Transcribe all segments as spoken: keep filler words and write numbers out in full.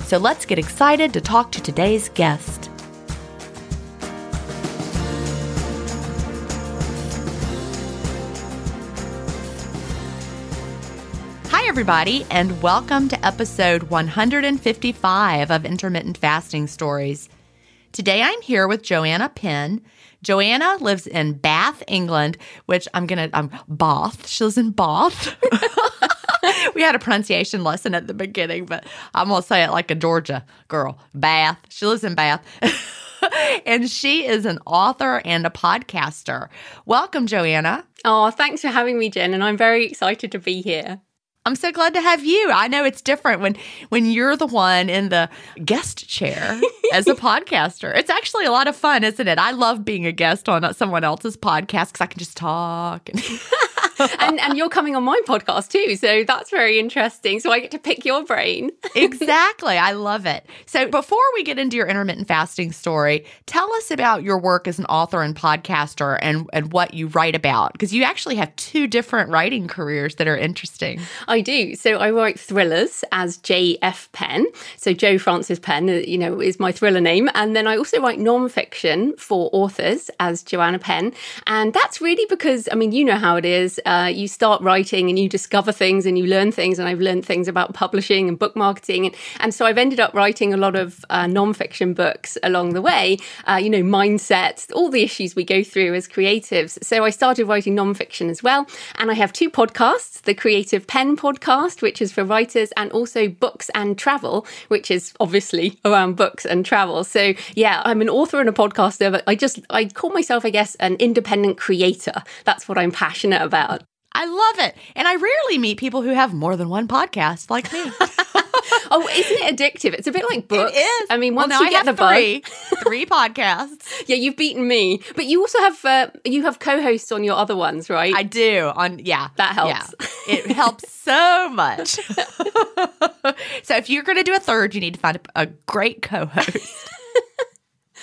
So let's get excited to talk to today's guest. Hi, everybody, and welcome to episode one hundred fifty-five of Intermittent Fasting Stories. Today I'm here with Joanna Penn. Joanna lives in Bath, England, which I'm going to, um, Bath. She lives in Bath. We had a pronunciation lesson at the beginning, but I'm going to say it like a Georgia girl. Bath. She lives in Bath. And she is an author and a podcaster. Welcome, Joanna. Oh, thanks for having me, Jen. And I'm very excited to be here. I'm so glad to have you. I know it's different when, when you're the one in the guest chair as a podcaster. It's actually a lot of fun, isn't it? I love being a guest on someone else's podcast because I can just talk. And and, and you're coming on my podcast too, so that's very interesting. So I get to pick your brain. Exactly. I love it. So before we get into your intermittent fasting story, tell us about your work as an author and podcaster and, and what you write about, because you actually have two different writing careers that are interesting. I do. So I write thrillers as J F Penn. So Joe Francis Penn, you know, is my thriller name. And then I also write nonfiction for authors as Joanna Penn. And that's really because, I mean, you know how it is. Uh, you start writing and you discover things and you learn things. And I've learned things about publishing and book marketing. And, and so I've ended up writing a lot of uh, nonfiction books along the way, uh, you know, mindsets, all the issues we go through as creatives. So I started writing nonfiction as well. And I have two podcasts, The Creative Pen Podcast, which is for writers, and also Books and Travel, which is obviously around books and travel. So yeah, I'm an author and a podcaster, but I just, I call myself, I guess, an independent creator. That's what I'm passionate about. I love it. And I rarely meet people who have more than one podcast like me. Oh, isn't it addictive? It's a bit like books. It is. I mean, once well, now you get I have the three, bug, three podcasts. Yeah, you've beaten me. But you also have uh, you have co-hosts on your other ones, right? I do. On yeah, that helps. Yeah. It helps so much. So if you're going to do a third, you need to find a, a great co-host.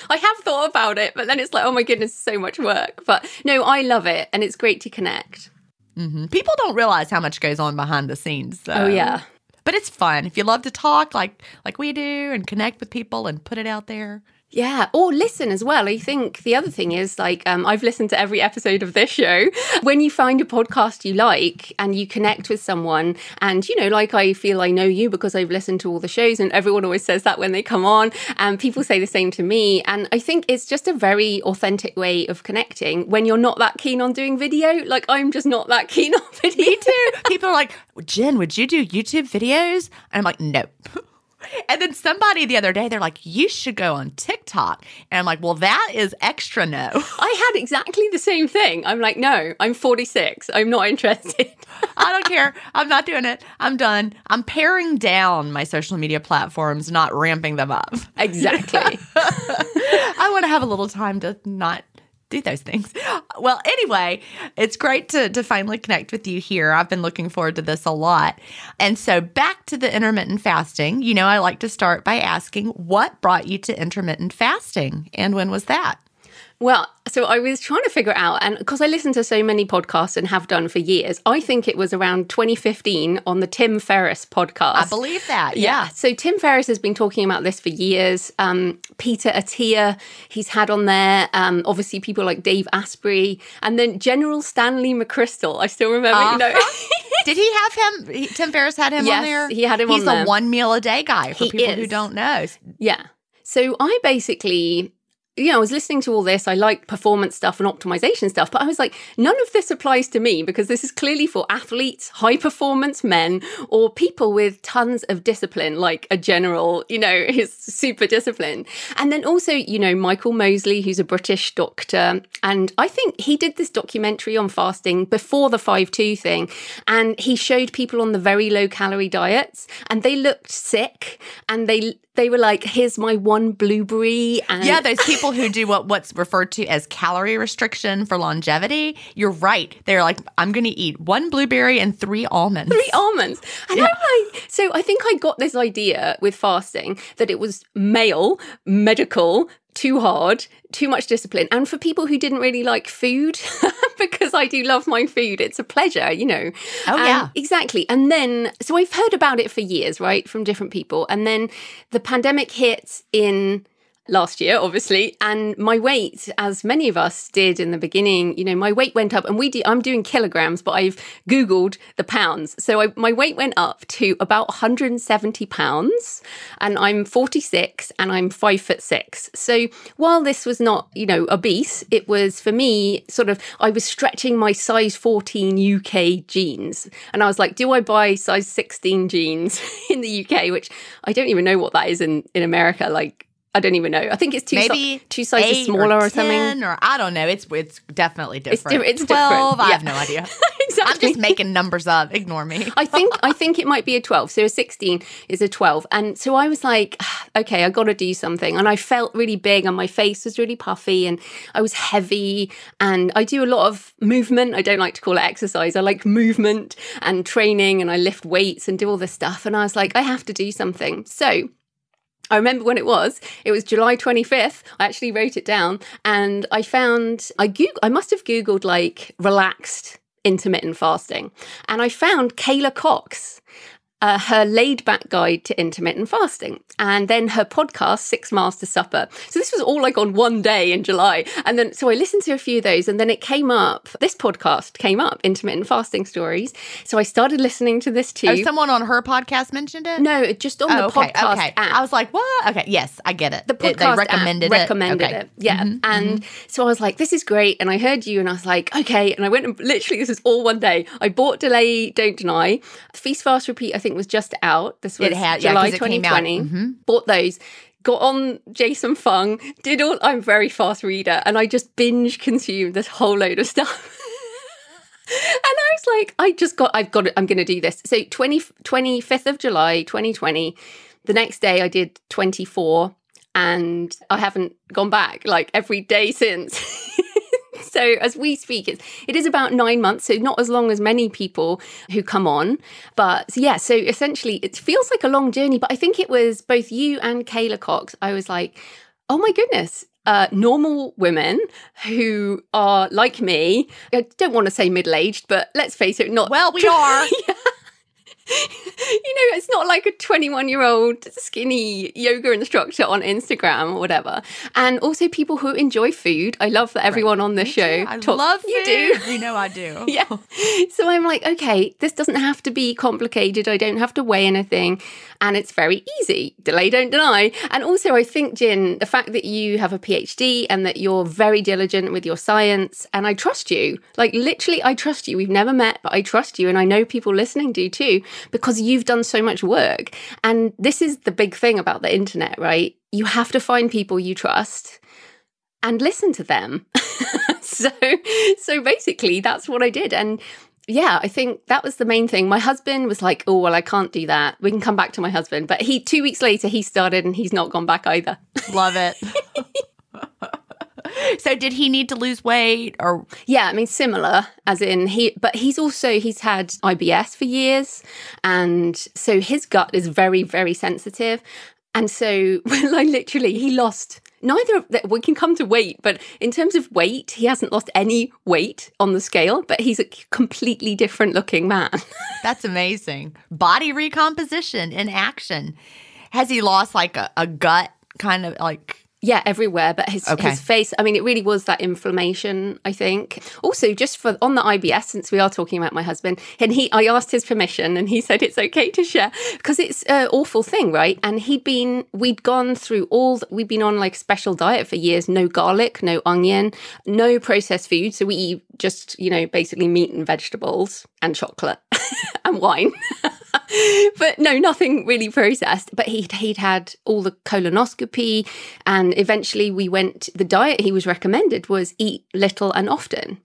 I have thought about it, but then it's like, oh my goodness, so much work. But no, I love it, and it's great to connect. Mm-hmm. People don't realize how much goes on behind the scenes, though. Oh yeah. But it's fun if you love to talk like like we do and connect with people and put it out there. Yeah, or listen as well. I think the other thing is like um, I've listened to every episode of this show. When you find a podcast you like and you connect with someone and, you know, like I feel I know you because I've listened to all the shows and everyone always says that when they come on and people say the same to me. And I think it's just a very authentic way of connecting when you're not that keen on doing video. Like I'm just not that keen on video. Me too. People are like, Jen, would you do YouTube videos? And I'm like, nope. And then somebody the other day, they're like, you should go on TikTok. And I'm like, well, that is extra no. I had exactly the same thing. I'm like, no, I'm forty-six. I'm not interested. I don't care. I'm not doing it. I'm done. I'm paring down my social media platforms, not ramping them up. Exactly. I want to have a little time to not do those things. Well, anyway, it's great to, to finally connect with you here. I've been looking forward to this a lot. And so back to the intermittent fasting, you know, I like to start by asking what brought you to intermittent fasting and when was that? Well, so I was trying to figure it out, and because I listen to so many podcasts and have done for years, I think it was around twenty fifteen on the Tim Ferriss podcast. I believe that. Yeah. yeah. So Tim Ferriss has been talking about this for years. Um, Peter Attia, he's had on there. Um, obviously, people like Dave Asprey, and then General Stanley McChrystal. I still remember. Uh-huh. You know. Did he have him? He, Tim Ferriss had him yes, on there. He had him. He's on there. He's a one meal a day guy for he people is. who don't know. Yeah. So I basically. You know, I was listening to all this. I like performance stuff and optimization stuff, but I was like, none of this applies to me because this is clearly for athletes, high performance men, or people with tons of discipline, like a general, you know, who's super disciplined. And then also, you know, Michael Mosley, who's a British doctor. And I think he did this documentary on fasting before the five two thing. And he showed people on the very low calorie diets and they looked sick and they They were like, here's my one blueberry. And yeah, those people who do what what's referred to as calorie restriction for longevity. You're right. They're like, I'm going to eat one blueberry and three almonds. Three almonds. And yeah. I'm like, so I think I got this idea with fasting that it was male, medical, too hard, too much discipline. And for people who didn't really like food, because I do love my food, it's a pleasure, you know. Oh, um, yeah. Exactly. And then, so I've heard about it for years, right, from different people. And then the pandemic hit in last year, obviously. And my weight, as many of us did in the beginning, you know, my weight went up and we do, I'm doing kilograms, but I've Googled the pounds. So I, my weight went up to about one hundred seventy pounds and I'm forty-six and I'm five foot six. So while this was not, you know, obese, it was for me sort of, I was stretching my size fourteen U K jeans. And I was like, do I buy size sixteen jeans in the U K? Which I don't even know what that is in, in America. Like, I don't even know. I think it's two, Maybe si- two sizes smaller or, or something. Or I don't know. It's it's definitely different. It's, di- it's twelve, different. Yeah. I have no idea. Exactly. I'm just making numbers up. Ignore me. I think I think it might be a twelve. So a sixteen is a twelve. And so I was like, okay, I got to do something. And I felt really big and my face was really puffy and I was heavy. And I do a lot of movement. I don't like to call it exercise. I like movement and training and I lift weights and do all this stuff. And I was like, I have to do something. So I remember when it was, it was July twenty-fifth. I actually wrote it down and I found, I Goog- I must have Googled like relaxed intermittent fasting. And I found Kayla Cox, uh, her laid back guide to intermittent fasting. And then her podcast, Six Miles to Supper. So this was all like on one day in July. And then, so I listened to a few of those and then it came up, this podcast came up, Intermittent Fasting Stories. So I started listening to this too. Oh, someone on her podcast mentioned it? No, just on oh, the okay, podcast okay. app. I was like, what? Okay, yes, I get it. The podcast it, they recommended app it. recommended okay. it. Yeah. Mm-hmm, and mm-hmm. so I was like, this is great. And I heard you and I was like, okay. And I went and literally, this is all one day. I bought Delay Don't Deny. Feast, Fast, Repeat, I think was just out. This was it had, July yeah, twenty twenty. Mm-hmm. Bought those. Got on Jason Fung. Did all. I'm a very fast reader, and I just binge consumed this whole load of stuff. I was like, I just got, I've got it. I'm going to do this. So twenty, twenty-fifth of July, twenty twenty, the next day I did twenty-four and I haven't gone back like every day since. So as we speak, it's, it is about nine months. So not as long as many people who come on. But yeah, so essentially it feels like a long journey, but I think it was both you and Kayla Cox. I was like, oh my goodness. Uh, normal women who are like me, I don't want to say middle-aged, but let's face it, not... Well, we are! Yeah. You know, it's not like a twenty-one-year-old skinny yoga instructor on Instagram or whatever. And also people who enjoy food. I love that everyone right. on this show... I talk, love you food. Do. You know I do. Yeah. So I'm like, okay, this doesn't have to be complicated. I don't have to weigh anything. And it's very easy. Delay, don't deny. And also I think, Gin, the fact that you have a PhD and that you're very diligent with your science, and I trust you. Like, literally, I trust you. We've never met, but I trust you. And I know people listening do too, because you've done so much work. And this is the big thing about the internet, right? You have to find people you trust and listen to them. so so basically, that's what I did. And yeah, I think that was the main thing. My husband was like, oh, well, I can't do that. We can come back to my husband. But he two weeks later, he started and he's not gone back either. Love it. So did he need to lose weight or? Yeah, I mean, similar as in he, but he's also, he's had I B S for years. And so his gut is very, very sensitive. And so well, I literally, he lost neither of that. We can come to weight, but in terms of weight, he hasn't lost any weight on the scale, but he's a completely different looking man. That's amazing. Body recomposition in action. Has he lost like a, a gut kind of like? Yeah, everywhere, but his, okay. his face, I mean, it really was that inflammation, I think. Also, just for on the I B S, since we are talking about my husband, and he, I asked his permission and he said it's okay to share because it's an awful thing, right? And he'd been, we'd gone through all, the, we'd been on like special diet for years, no garlic, no onion, no processed food. So we eat just, you know, basically meat and vegetables and chocolate and wine. But no, nothing really processed. But he'd, he'd had all the colonoscopy, and eventually we went, the diet he was recommended was eat little and often.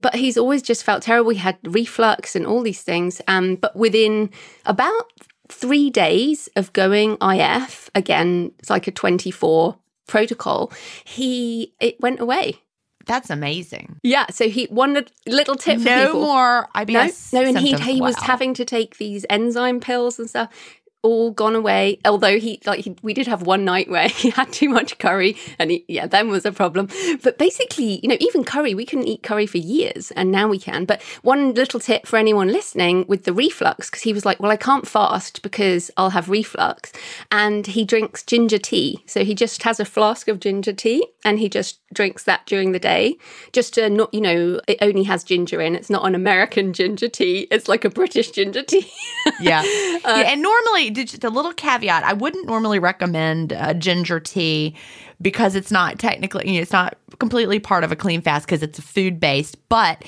But he's always just felt terrible. He had reflux and all these things. Um, but within about three days of going I F, again, it's like a twenty-four protocol, he it went away. That's amazing. Yeah. So he one little tip for no people. No more I B S. No, no and he he wow. was having to take these enzyme pills and stuff. All gone away. Although he like he, we did have one night where he had too much curry, and he, yeah, then was a problem. But basically, you know, even curry, we couldn't eat curry for years, and now we can. But one little tip for anyone listening with the reflux, because he was like, "Well, I can't fast because I'll have reflux," and he drinks ginger tea. So he just has a flask of ginger tea, and he just drinks that during the day, just to not, you know, it only has ginger in. It's not an American ginger tea. It's like a British ginger tea. Yeah, uh, yeah, and normally. The little caveat, I wouldn't normally recommend uh, ginger tea because it's not technically, you know, it's not completely part of a clean fast because it's food-based. But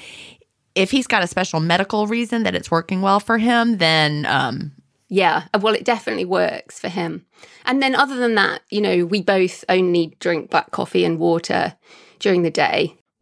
if he's got a special medical reason that it's working well for him, then... Um, yeah, well, it definitely works for him. And then other than that, you know, we both only drink black coffee and water during the day.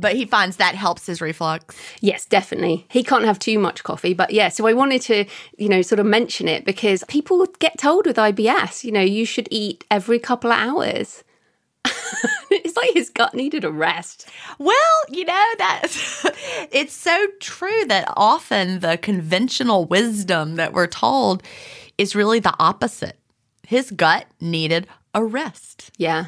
But he finds that helps his reflux. Yes, definitely. He can't have too much coffee. But yeah, so I wanted to, you know, sort of mention it because people get told with I B S, you know, you should eat every couple of hours. It's like his gut needed a rest. Well, you know, that's it's so true that often the conventional wisdom that we're told is really the opposite. His gut needed a rest. Yeah.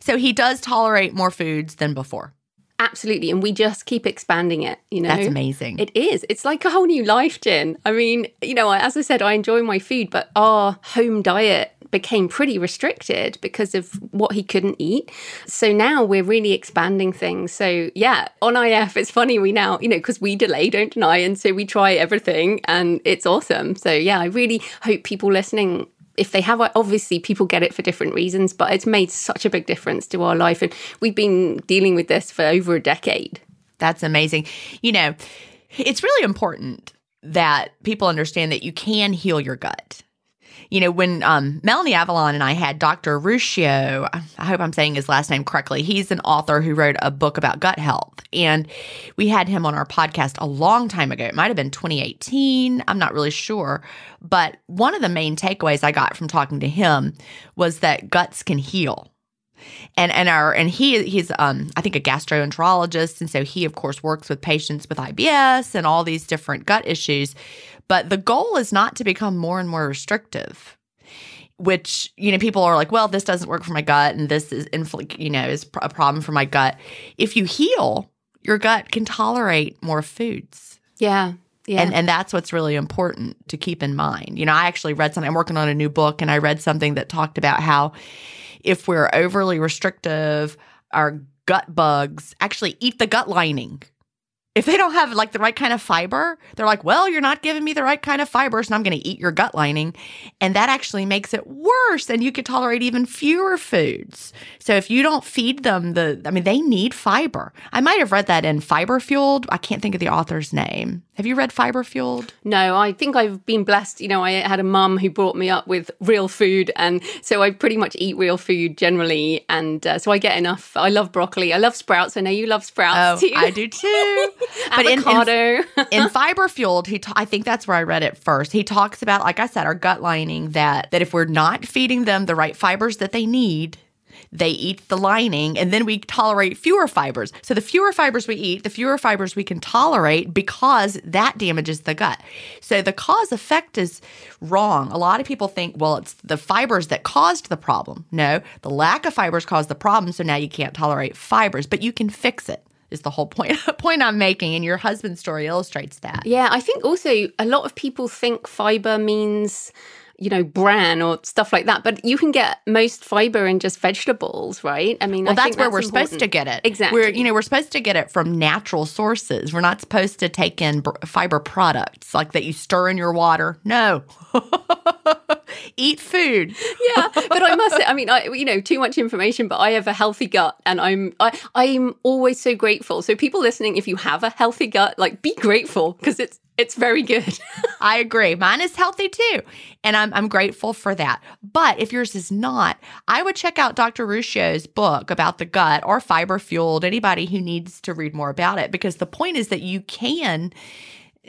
So he does tolerate more foods than before. Absolutely. And we just keep expanding it, you know. That's amazing. It is. It's like a whole new life, Gin. I mean, you know, as I said, I enjoy my food, but our home diet became pretty restricted because of what he couldn't eat. So now we're really expanding things. So yeah, on I F, it's funny. We now, you know, because we delay, don't deny. And so we try everything and it's awesome. So yeah, I really hope people listening, if they have, obviously people get it for different reasons, but it's made such a big difference to our life. And we've been dealing with this for over a decade. That's amazing. You know, it's really important that people understand that you can heal your gut. You know, when um, Melanie Avalon and I had Doctor Ruscio, I hope I'm saying his last name correctly, he's an author who wrote a book about gut health. And we had him on our podcast a long time ago. It might have been twenty eighteen. I'm not really sure. But one of the main takeaways I got from talking to him was that guts can heal. And and our and he he's um I think a gastroenterologist, and so he of course works with patients with I B S and all these different gut issues. But the goal is not to become more and more restrictive, which, you know, people are like, well, this doesn't work for my gut, and this is infl- you know is a problem for my gut. If you heal, your gut can tolerate more foods. Yeah. Yeah. And and that's what's really important to keep in mind. You know, I actually read something, I'm working on a new book, and I read something that talked about how if we're overly restrictive, our gut bugs actually eat the gut lining. If they don't have like the right kind of fiber, they're like, well, you're not giving me the right kind of fiber, so I'm going to eat your gut lining. And that actually makes it worse, and you can tolerate even fewer foods. So if you don't feed them the, I mean, they need fiber. I might have read that in Fiber Fueled. I can't think of the author's name. Have you read Fiber Fueled? No, I think I've been blessed. You know, I had a mum who brought me up with real food, and so I pretty much eat real food generally. And uh, so I get enough. I love broccoli. I love sprouts. I know you love sprouts oh, too. I do too. But avocado. in, in, in Fiber Fueled, he ta- I think that's where I read it first. He talks about, like I said, our gut lining, that that if we're not feeding them the right fibers that they need, they eat the lining, and then we tolerate fewer fibers. So the fewer fibers we eat, the fewer fibers we can tolerate, because that damages the gut. So the cause effect is wrong. A lot of people think, well, it's the fibers that caused the problem. No, the lack of fibers caused the problem, so now you can't tolerate fibers, but you can fix it. Is the whole point point I'm making, and your husband's story illustrates that. Yeah, I think also a lot of people think fiber means, you know, bran or stuff like that, but you can get most fiber in just vegetables, right? I mean, well, I that's think where that's we're important. supposed to get it. Exactly. We're, you know, we're supposed to get it from natural sources. We're not supposed to take in b- fiber products like that you stir in your water. No. Eat food. Yeah, but I must say, I mean, I, you know, too much information, but I have a healthy gut, and I'm I, I'm always so grateful. So people listening, if you have a healthy gut, like, be grateful, because it's It's very good. I agree. Mine is healthy too, and I'm I'm grateful for that. But if yours is not, I would check out Doctor Ruscio's book about the gut, or Fiber Fueled, anybody who needs to read more about it, because the point is that you can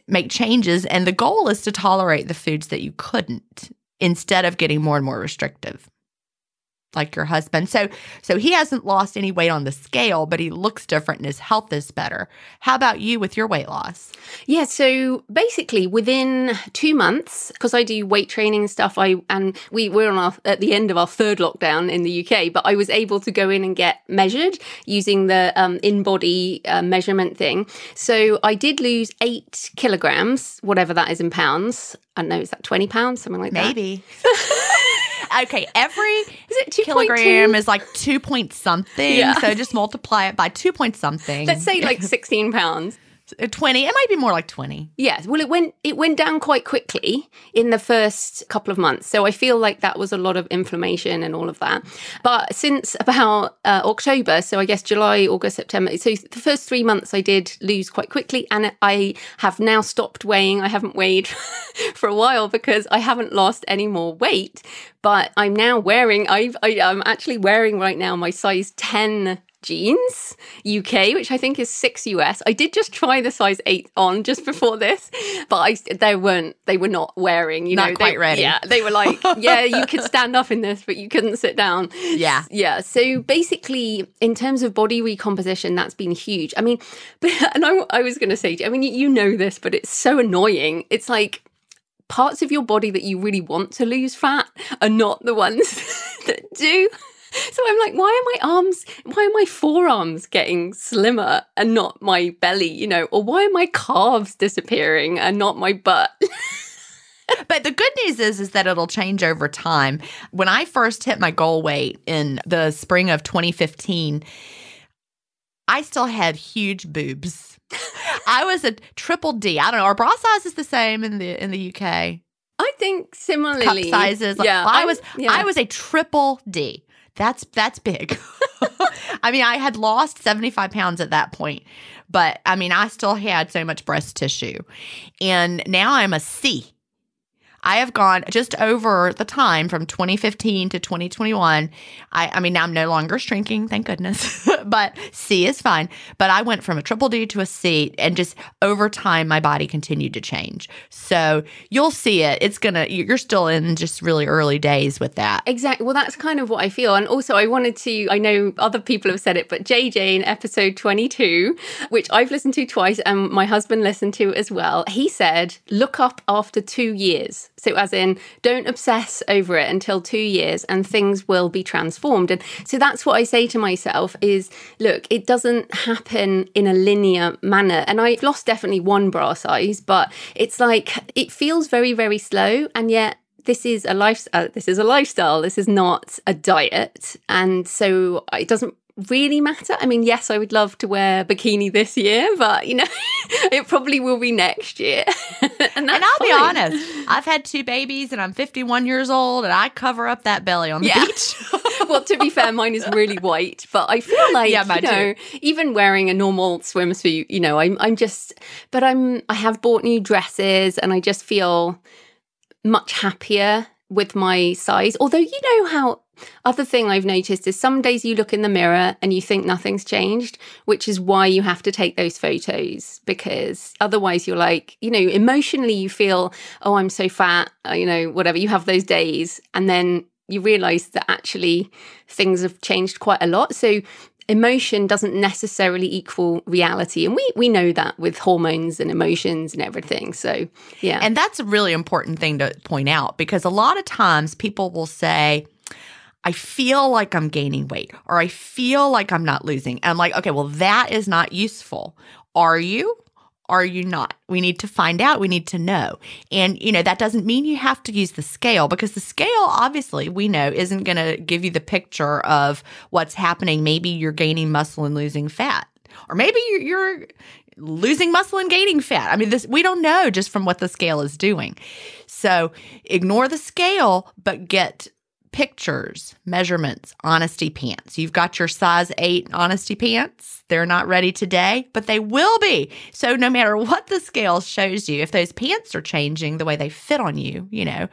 make changes, and the goal is to tolerate the foods that you couldn't instead of getting more and more restrictive. like your husband. So so he hasn't lost any weight on the scale, but he looks different and his health is better. How about you with your weight loss? Yeah, so basically within two months, because I do weight training stuff, I and we were on our, at the end of our third lockdown in the U K, but I was able to go in and get measured using the um, in-body uh, measurement thing. So I did lose eight kilograms, whatever that is in pounds. I don't know, is that twenty pounds? Something like that. Maybe. Okay, every is it kilogram is like two point something. Yeah. So just multiply it by two point something. Let's say like sixteen pounds. twenty. It might be more like twenty. Yes. Well, it went it went down quite quickly in the first couple of months. So I feel like that was a lot of inflammation and all of that. But since about uh, October, so I guess July, August, September, so the first three months I did lose quite quickly. And I have now stopped weighing. I haven't weighed for a while because I haven't lost any more weight. But I'm now wearing, I've, I, I'm actually wearing right now my size ten jeans, U K, which I think is six U S. I did just try the size eight on just before this, but I, they weren't, they were not wearing, you not know. Not quite they, ready. Yeah, they were like, yeah, you could stand up in this, but you couldn't sit down. Yeah. Yeah. So basically, in terms of body recomposition, that's been huge. I mean, but, and I, I was going to say, I mean, you, you know this, but it's so annoying. It's like, parts of your body that you really want to lose fat are not the ones that do. So I'm like, why are my arms, why are my forearms getting slimmer and not my belly, you know, or why are my calves disappearing and not my butt? But the good news is, is that it'll change over time. When I first hit my goal weight in the spring of twenty fifteen, I still had huge boobs. I was a triple D. I don't know. Our bra size is the same in the in the U K. I think similarly. Cup sizes. Yeah, like, I was yeah. I was a triple D. That's that's big. I mean, I had lost seventy-five pounds at that point, but I mean, I still had so much breast tissue. And now I'm a C. I have gone just over the time from twenty fifteen to twenty twenty-one. I, I mean, now I'm no longer shrinking, thank goodness, but C is fine. But I went from a triple D to a C, and just over time, my body continued to change. So you'll see it. It's going to, you're still in just really early days with that. Exactly. Well, that's kind of what I feel. And also I wanted to, I know other people have said it, but J J in episode twenty-two, which I've listened to twice and my husband listened to as well, he said, look up after two years. So as in, don't obsess over it until two years and things will be transformed. And so that's what I say to myself is, look, it doesn't happen in a linear manner. And I've lost definitely one bra size, but it's like, it feels very, very slow. And yet this is a life, uh, this is a lifestyle. This is not a diet. And so it doesn't really matter. I mean, yes, I would love to wear a bikini this year, but you know, it probably will be next year. and, and I'll fine. be honest, I've had two babies and I'm fifty-one years old and I cover up that belly on the yeah. beach. Well, to be fair, mine is really white, but I feel like, yeah, you know, too. Even wearing a normal swimsuit, you know, I'm, I'm just, but I'm, I have bought new dresses and I just feel much happier with my size. Although, you know how, other thing I've noticed is some days you look in the mirror and you think nothing's changed, which is why you have to take those photos, because otherwise you're like, you know, emotionally you feel, oh, I'm so fat, you know, whatever. You have those days and then you realize that actually things have changed quite a lot. So emotion doesn't necessarily equal reality. And we we know that with hormones and emotions and everything. So, yeah. And that's a really important thing to point out, because a lot of times people will say, I feel like I'm gaining weight, or I feel like I'm not losing. And I'm like, okay, well, that is not useful. Are you? Are you not? We need to find out. We need to know. And, you know, that doesn't mean you have to use the scale, because the scale, obviously, we know isn't going to give you the picture of what's happening. Maybe you're gaining muscle and losing fat, or maybe you're losing muscle and gaining fat. I mean, this we don't know just from what the scale is doing. So ignore the scale, but get pictures, measurements, honesty pants. You've got your size eight honesty pants. They're not ready today, but they will be. So no matter what the scale shows you, if those pants are changing the way they fit on you, you know,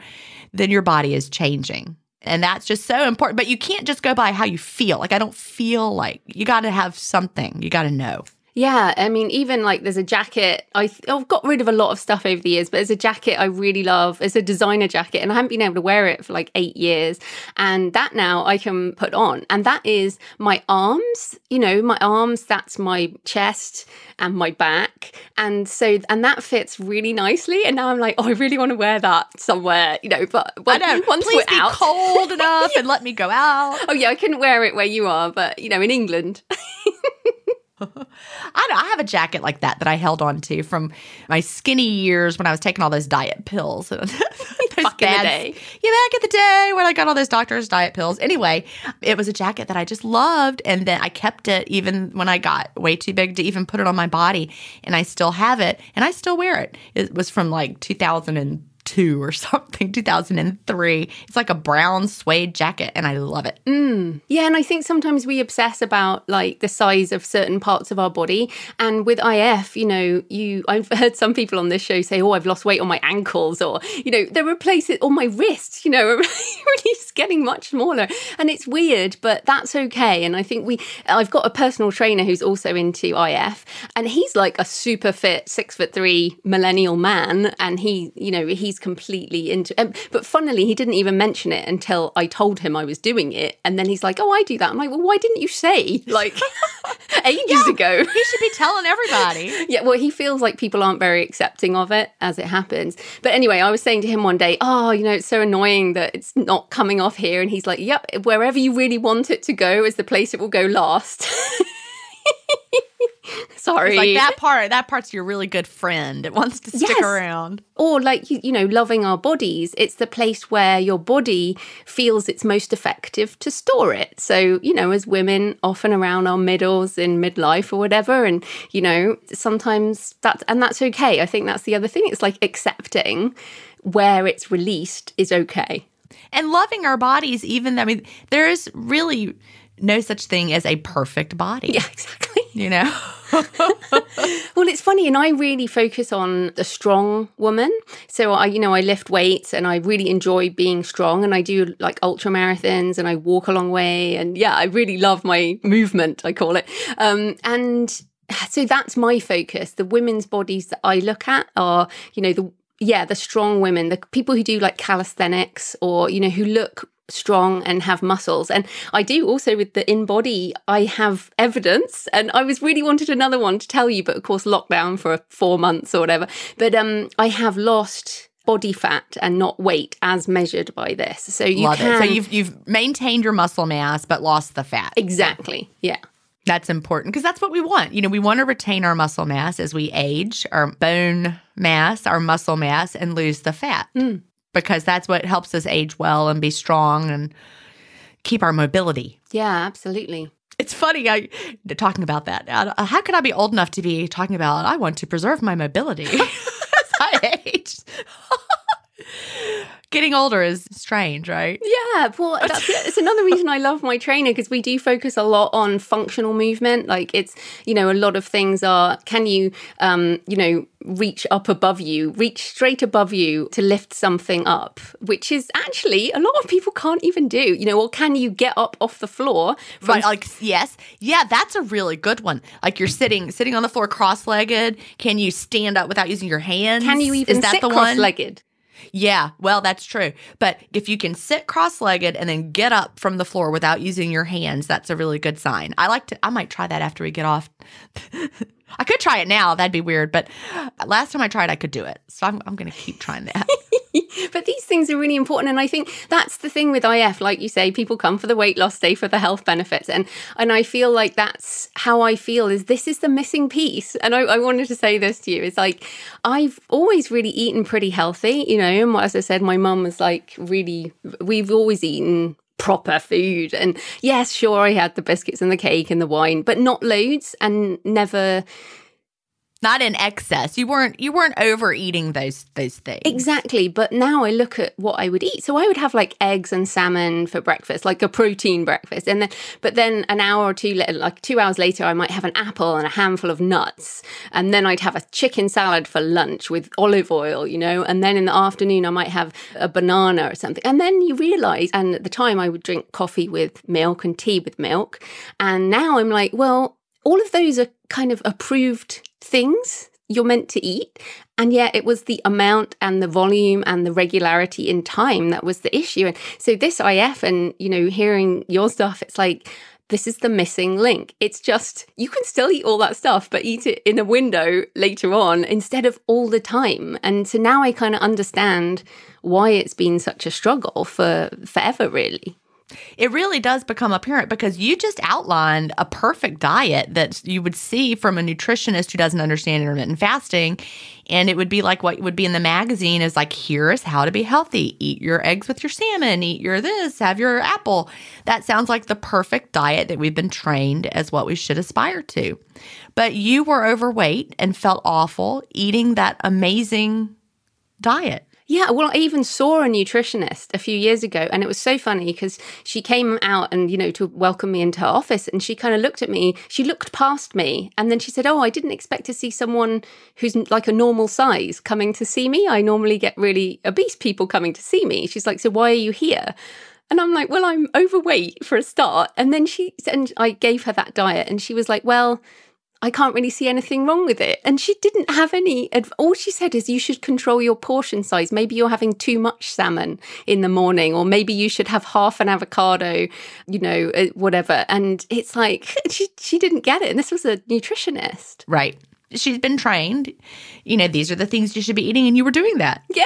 then your body is changing. And that's just so important. But you can't just go by how you feel. Like, I don't feel like, you got to have something. You got to know. Yeah, I mean, even like there's a jacket, I th- I've got rid of a lot of stuff over the years, but there's a jacket I really love. It's a designer jacket and I haven't been able to wear it for like eight years. And that now I can put on. And that is my arms, you know, my arms, that's my chest and my back. And so, and that fits really nicely. And now I'm like, oh, I really want to wear that somewhere, you know, but when, I don't, once we're out. Cold enough and let me go out. Oh yeah, I couldn't wear it where you are, but you know, in England. I don't, I have a jacket like that that I held on to from my skinny years when I was taking all those diet pills. those back bad, in the day. Yeah, back in the day when I got all those doctor's diet pills. Anyway, it was a jacket that I just loved, and then I kept it even when I got way too big to even put it on my body, and I still have it, and I still wear it. It was from like two thousand two or something, two thousand three. It's like a brown suede jacket and I love it. Mm. Yeah, and I think sometimes we obsess about like the size of certain parts of our body. And with I F, you know, you I've heard some people on this show say, oh, I've lost weight on my ankles, or, you know, there are places on my wrists, you know, are really getting much smaller. And it's weird, but that's okay. And I think we, I've got a personal trainer who's also into I F, and he's like a super fit six foot three millennial man. And he, you know, he's completely into um, but funnily he didn't even mention it until I told him I was doing it, and then he's like, oh, I do that. I'm like, well, why didn't you say like ages yeah, ago? He should be telling everybody. Yeah, well, he feels like people aren't very accepting of it as it happens. But anyway, I was saying to him one day, oh, you know, it's so annoying that it's not coming off here, and he's like, yep, wherever you really want it to go is the place it will go last. Sorry. It's like that part, that part's your really good friend. It wants to stick yes. around. Or like, you, you know, loving our bodies. It's the place where your body feels it's most effective to store it. So, you know, as women, often around our middles in midlife or whatever. And, you know, sometimes that's, and that's okay. I think that's the other thing. It's like accepting where it's released is okay. And loving our bodies, even, I mean, there is really no such thing as a perfect body. Yeah, exactly. You know? Well, it's funny, and I really focus on the strong woman. So I, you know, I lift weights and I really enjoy being strong, and I do like ultra marathons and I walk a long way, and yeah, I really love my movement, I call it. Um, and so that's my focus. The women's bodies that I look at are, you know, the yeah, the strong women, the people who do like calisthenics, or, you know, who look strong and have muscles. And I do also with the in-body, I have evidence, and I was really wanted another one to tell you, but of course lockdown for four months or whatever. But um, I have lost body fat and not weight as measured by this. So you Love can... it. So you've, you've maintained your muscle mass but lost the fat. Exactly. Yeah. That's important because that's what we want. You know, we want to retain our muscle mass as we age, our bone mass, our muscle mass, and lose the fat. Mm. Because that's what helps us age well and be strong and keep our mobility. Yeah, absolutely. It's funny I, talking about that. I, how could I be old enough to be talking about, I want to preserve my mobility as I age? Getting older is strange, right? Yeah, well, that's, it's another reason I love my trainer, because we do focus a lot on functional movement. Like it's, you know, a lot of things are, can you, um, you know, reach up above you, reach straight above you to lift something up, which is actually a lot of people can't even do, you know, or can you get up off the floor? From- right, like, yes. Yeah, that's a really good one. Like you're sitting sitting on the floor cross-legged. Can you stand up without using your hands? Can you even is that sit the cross-legged? One? Yeah, well, that's true. But if you can sit cross-legged and then get up from the floor without using your hands, that's a really good sign. I like to, I might try that after we get off. I could try it now. That'd be weird. But last time I tried, I could do it. So I'm, I'm going to keep trying that. But these things are really important. And I think that's the thing with I F. Like you say, people come for the weight loss, stay for the health benefits. And and I feel like that's how I feel, is this is the missing piece. And I, I wanted to say this to you. It's like, I've always really eaten pretty healthy. You know, as I said, my mum was like really, we've always eaten proper food, and yes, sure, I had the biscuits and the cake and the wine, but not loads, and never, not in excess. You weren't you weren't overeating those those things. Exactly. But now I look at what I would eat. So I would have like eggs and salmon for breakfast, like a protein breakfast, and then but then an hour or two later, like two hours later, I might have an apple and a handful of nuts, and then I'd have a chicken salad for lunch with olive oil, you know, and then in the afternoon I might have a banana or something, and then you realize. And at the time I would drink coffee with milk and tea with milk, and now I'm like, well, all of those are kind of approved things you're meant to eat. And yet it was the amount and the volume and the regularity in time that was the issue. And so this I F and, you know, hearing your stuff, it's like, this is the missing link. It's just, you can still eat all that stuff, but eat it in a window later on instead of all the time. And so now I kind of understand why it's been such a struggle for forever, really. It really does become apparent because you just outlined a perfect diet that you would see from a nutritionist who doesn't understand intermittent fasting. And it would be like what would be in the magazine is like, here is how to be healthy. Eat your eggs with your salmon. Eat your this. Have your apple. That sounds like the perfect diet that we've been trained as what we should aspire to. But you were overweight and felt awful eating that amazing diet. Yeah, well, I even saw a nutritionist a few years ago, and it was so funny because she came out and, you know, to welcome me into her office, and she kind of looked at me, she looked past me, and then she said, oh, I didn't expect to see someone who's like a normal size coming to see me. I normally get really obese people coming to see me. She's like, so why are you here? And I'm like, well, I'm overweight for a start. And then she, and I gave her that diet, and she was like, well, I can't really see anything wrong with it. And she didn't have any, all she said is you should control your portion size. Maybe you're having too much salmon in the morning, or maybe you should have half an avocado, you know, whatever. And it's like, she, she didn't get it. And this was a nutritionist. Right. She's been trained, you know, these are the things you should be eating, and you were doing that. Yeah.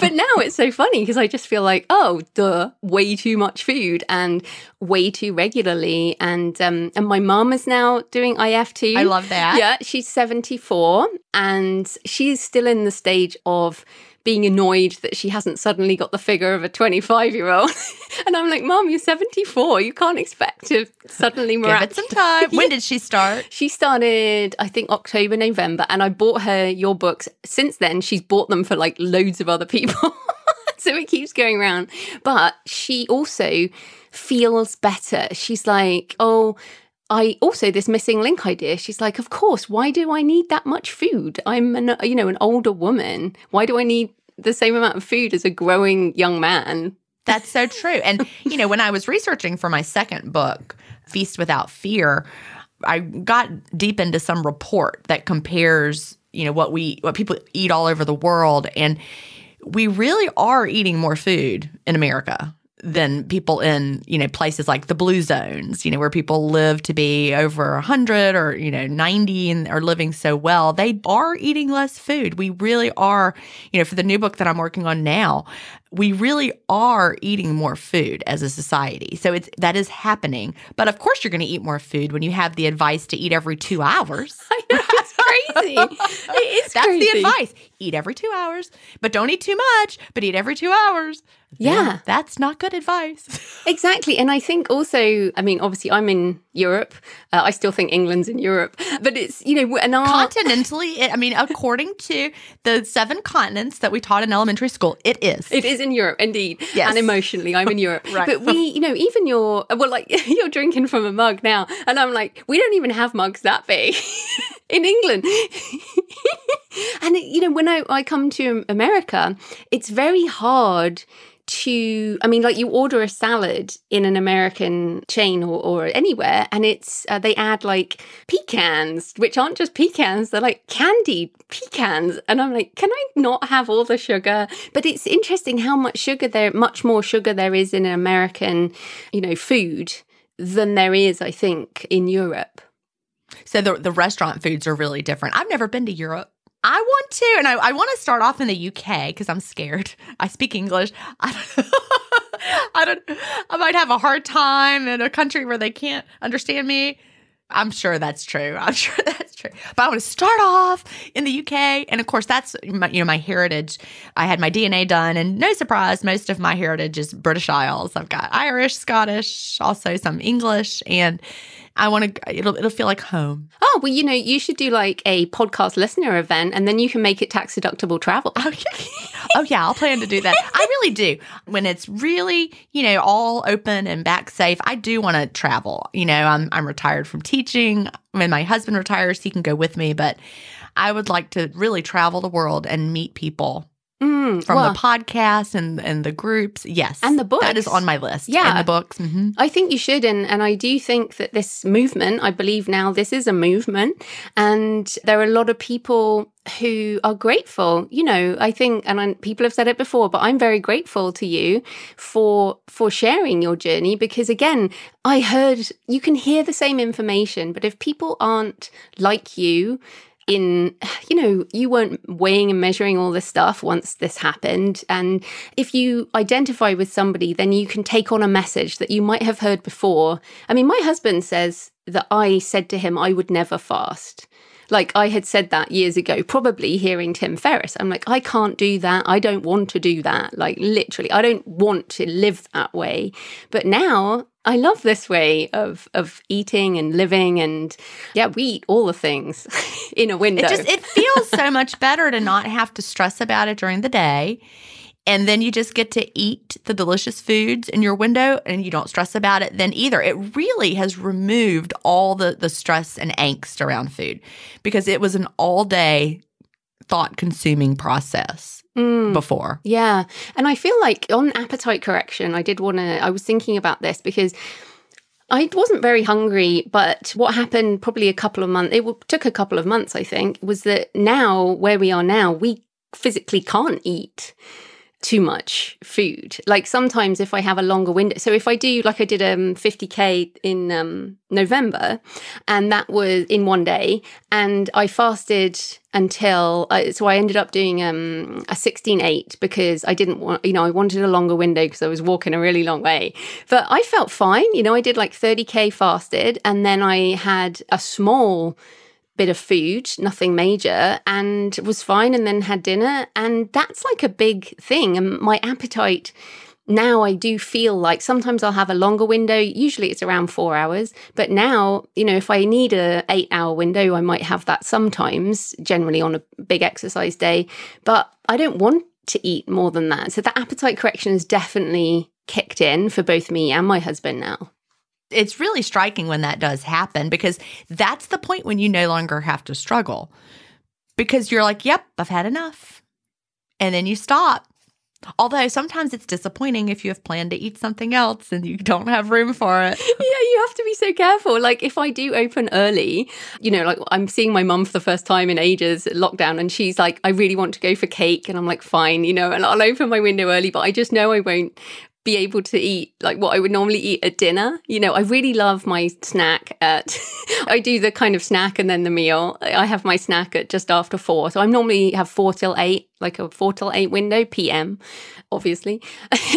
But now it's so funny because I just feel like, oh, duh, way too much food and way too regularly. And um, and my mom is now doing I F too. I love that. Yeah, she's seventy-four and she's still in the stage of being annoyed that she hasn't suddenly got the figure of a twenty-five-year-old. And I'm like, Mom, you're seventy-four. You can't expect to suddenly miraculously. Give it some time. When did she start? She started, I think, October, November. And I bought her your books. Since then, she's bought them for like loads of other people. So it keeps going around. But she also feels better. She's like, oh, I also this missing link idea. She's like, of course, why do I need that much food? I'm an, you know, an older woman. Why do I need the same amount of food as a growing young man? That's so true. And, you know, when I was researching for my second book, Feast Without Fear, I got deep into some report that compares, you know, what we what people eat all over the world. And we really are eating more food in America than people in, you know, places like the blue zones, you know, where people live to be over one hundred or, you know, ninety and are living so well. They are eating less food. We really are, you know, for the new book that I'm working on now, we really are eating more food as a society. So it's that is happening. But of course you're going to eat more food when you have the advice to eat every two hours. I know, it's crazy. It is That's crazy. That's the advice. Eat every two hours, but don't eat too much, but eat every two hours. Yeah. yeah. That's not good advice. Exactly. And I think also, I mean, obviously I'm in Europe. Uh, I still think England's in Europe, but it's, you know, and our- Continentally, it, I mean, according to the seven continents that we taught in elementary school, it is. It is in Europe, indeed. Yes. And emotionally, I'm in Europe. Right. But we, you know, even your, well, like you're drinking from a mug now. And I'm like, we don't even have mugs that big in England. And, it, you know, when I, I come to America, it's very hard to, I mean, like you order a salad in an American chain or, or anywhere, and it's, uh, they add like pecans, which aren't just pecans, they're like candied pecans. And I'm like, can I not have all the sugar? But it's interesting how much sugar there, much more sugar there is in American, you know, food than there is, I think, in Europe. So the the restaurant foods are really different. I've never been to Europe. I want to, and I, I want to start off in the U K because I'm scared. I speak English. I don't, I don't. I might have a hard time in a country where they can't understand me. I'm sure that's true. I'm sure that's true. But I want to start off in the U K, and of course, that's my, you know, my heritage. I had my D N A done, and no surprise, most of my heritage is British Isles. I've got Irish, Scottish, also some English, and I want to. It'll it'll feel like home. Oh well, you know, you should do like a podcast listener event, and then you can make it tax deductible travel. Okay. Oh yeah, I'll plan to do that. I really do. When it's really, you know, all open and back safe, I do want to travel. You know, I'm I'm retired from teaching. When my husband retires, he can go with me, but I would like to really travel the world and meet people Mm, from well, the podcast and, and the groups. Yes. And the books. That is on my list. Yeah. And the books. Mm-hmm. I think you should. And, and I do think that this movement, I believe now this is a movement. And there are a lot of people who are grateful. You know, I think, and I, people have said it before, but I'm very grateful to you for for sharing your journey. Because again, I heard, you can hear the same information, but if people aren't like you, in, you know, you weren't weighing and measuring all this stuff once this happened. And if you identify with somebody, then you can take on a message that you might have heard before. I mean, my husband says that I said to him, I would never fast. Like, I had said that years ago, probably hearing Tim Ferriss. I'm like, I can't do that. I don't want to do that. Like, literally, I don't want to live that way. But now I love this way of of eating and living, and yeah, we eat all the things in a window. It just it feels so much better to not have to stress about it during the day, and then you just get to eat the delicious foods in your window, and you don't stress about it then either. It really has removed all the the stress and angst around food, because it was an all day thought consuming process. Mm, before. Yeah. And I feel like on appetite correction, I did want to, I was thinking about this because I wasn't very hungry, but what happened probably a couple of months, it took a couple of months, I think, was that now where we are now, we physically can't eat too much food. Like sometimes if I have a longer window, so if I do, like I did um fifty K in um, November, and that was in one day, and I fasted until, I, so I ended up doing um, a sixteen eight because I didn't want, you know, I wanted a longer window because I was walking a really long way. But I felt fine. You know, I did like thirty K fasted, and then I had a small bit of food, nothing major, and was fine, and then had dinner. And that's like a big thing. And my appetite now, I do feel like sometimes I'll have a longer window. Usually it's around four hours. But now, you know, if I need a eight hour window, I might have that sometimes, generally on a big exercise day. But I don't want to eat more than that. So that appetite correction has definitely kicked in for both me and my husband now. It's really striking when that does happen, because that's the point when you no longer have to struggle, because you're like, yep, I've had enough. And then you stop. Although sometimes it's disappointing if you have planned to eat something else and you don't have room for it. Yeah, you have to be so careful. Like if I do open early, you know, like I'm seeing my mum for the first time in ages at lockdown, and she's like, I really want to go for cake. And I'm like, fine, you know, and I'll open my window early, but I just know I won't be able to eat like what I would normally eat at dinner. You know, I really love my snack at, I do the kind of snack and then the meal. I have my snack at just after four. So I normally have four till eight, like a four till eight window, P M, obviously.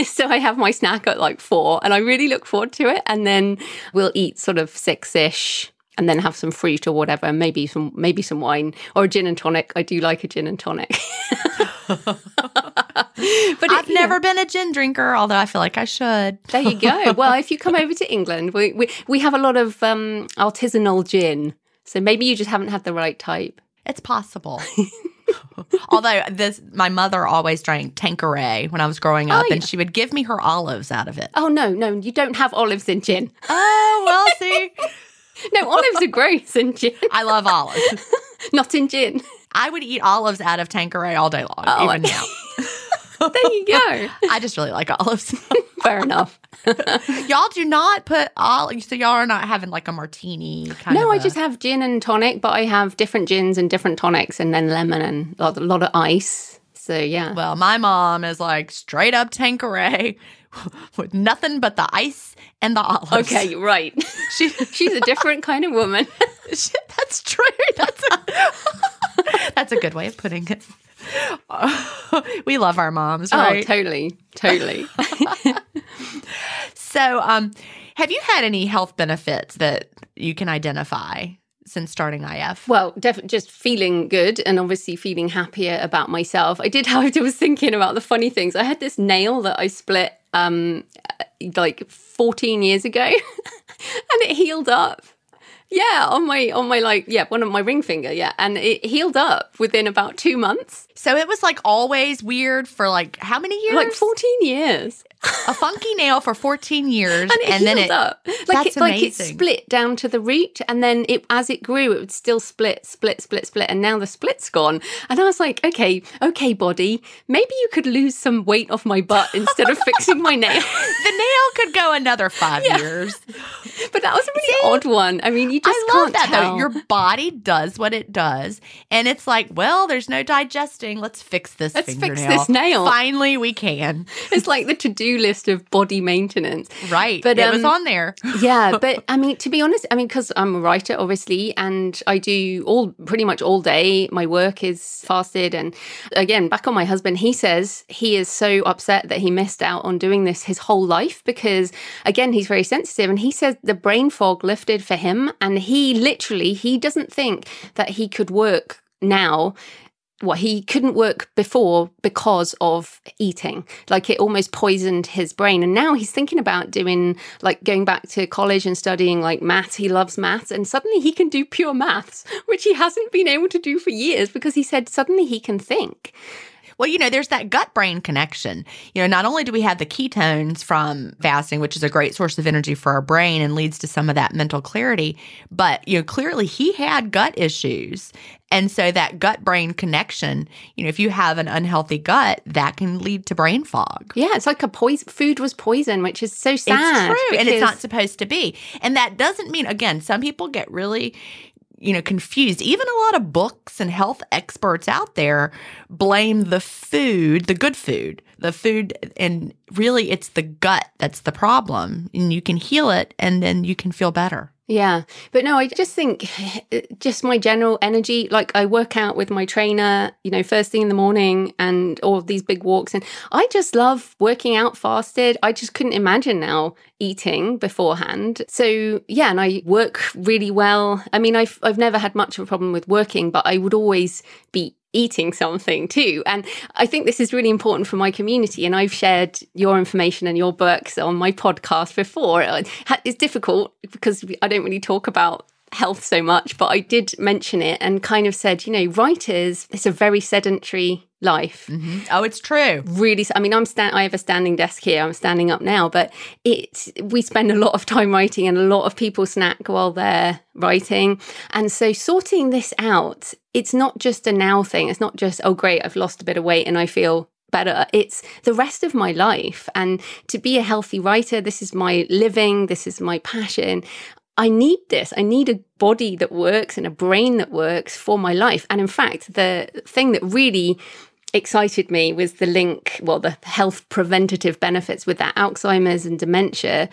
So I have my snack at like four, and I really look forward to it. And then we'll eat sort of six-ish, and then have some fruit or whatever, maybe some maybe some wine or a gin and tonic. I do like a gin and tonic. But it, I've never know. been a gin drinker, although I feel like I should. There you go. Well, if you come over to England, we we, we have a lot of um, artisanal gin. So maybe you just haven't had the right type. It's possible. Although this, my mother always drank Tanqueray when I was growing up, oh, yeah. and she would give me her olives out of it. Oh, no, no, you don't have olives in gin. Oh, well, see. No, olives are gross in gin. I love olives. Not in gin. I would eat olives out of Tanqueray all day long, oh, even now. There you go. I just really like olives. Fair enough. Y'all do not put olives, so y'all are not having like a martini kind no, of No, I a... just have gin and tonic, but I have different gins and different tonics, and then lemon and a lot of ice. So, yeah. Well, my mom is like straight up Tanqueray with nothing but the ice and the olives. Okay, right. She She's a different kind of woman. That's true. That's a, that's a good way of putting it. We love our moms, right? Oh, totally. Totally. So um, have you had any health benefits that you can identify since starting I F? Well, def- just feeling good and obviously feeling happier about myself. I did have, I was thinking about the funny things. I had this nail that I split um, like fourteen years ago and it healed up. Yeah, on my, on my like, yeah, one of my ring finger, yeah. And it healed up within about two months. So it was like always weird for like how many years? Like fourteen years. A funky nail for fourteen years. And it and healed then it, up. Like it, like it split down to the root, and then it as it grew, it would still split, split, split, split, and now the split's gone. And I was like, okay, okay, body, maybe you could lose some weight off my butt instead of fixing my nail. The nail could go another five yeah. years. But that was a really See, odd one. I mean, you just I can't love that, tell. Though. Your body does what it does, and it's like, well, there's no digesting. Let's fix this Let's fingernail. Let's fix this nail. Finally, we can. It's like the to-do list of body maintenance. Right. But um, it was on there. Yeah. But I mean, to be honest, I mean, because I'm a writer, obviously, and I do all pretty much all day. My work is fasted. And again, back on my husband, he says he is so upset that he missed out on doing this his whole life because, again, he's very sensitive. And he says the brain fog lifted for him. And he literally, he doesn't think that he could work now. Well, he couldn't work before because of eating. Like it almost poisoned his brain. And now he's thinking about doing, like going back to college and studying like maths. He loves maths. And suddenly he can do pure maths, which he hasn't been able to do for years because he said suddenly he can think. Well, you know, there's that gut-brain connection. You know, not only do we have the ketones from fasting, which is a great source of energy for our brain and leads to some of that mental clarity, but, you know, clearly he had gut issues. And so that gut-brain connection, you know, if you have an unhealthy gut, that can lead to brain fog. Yeah, it's like a poison. Food was poison, which is so sad. It's true, and it's not supposed to be. And that doesn't mean, again, some people get really... you know, confused. Even a lot of books and health experts out there blame the food, the good food, the food, and really it's the gut that's the problem. And you can heal it and then you can feel better. Yeah. But no, I just think just my general energy, like I work out with my trainer, you know, first thing in the morning and all of these big walks. And I just love working out fasted. I just couldn't imagine now eating beforehand. So yeah, and I work really well. I mean, I've, I've never had much of a problem with working, but I would always be eating something too. And I think this is really important for my community. And I've shared your information and your books on my podcast before. It's difficult because I don't really talk about health so much, but I did mention it and kind of said, you know, writers, it's a very sedentary life. Mm-hmm. Oh, it's true. Really. I mean, I'm sta- I have a standing desk here. I'm standing up now, but it we spend a lot of time writing and a lot of people snack while they're writing. And so sorting this out, it's not just a now thing. It's not just, oh, great, I've lost a bit of weight and I feel better. It's the rest of my life. And to be a healthy writer, this is my living. This is my passion. I need this. I need a body that works and a brain that works for my life. And in fact, the thing that really excited me was the link, well, the health preventative benefits with that Alzheimer's and dementia,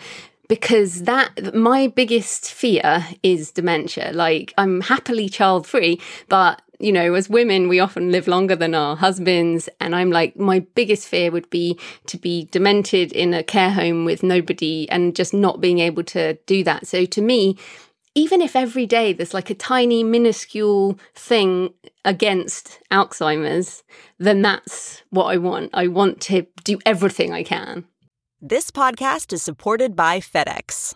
because that my biggest fear is dementia. Like I'm happily child-free, but you know, as women, we often live longer than our husbands. And I'm like, my biggest fear would be to be demented in a care home with nobody and just not being able to do that. So to me, even if every day there's like a tiny, minuscule thing against Alzheimer's, then that's what I want. I want to do everything I can. This podcast is supported by FedEx.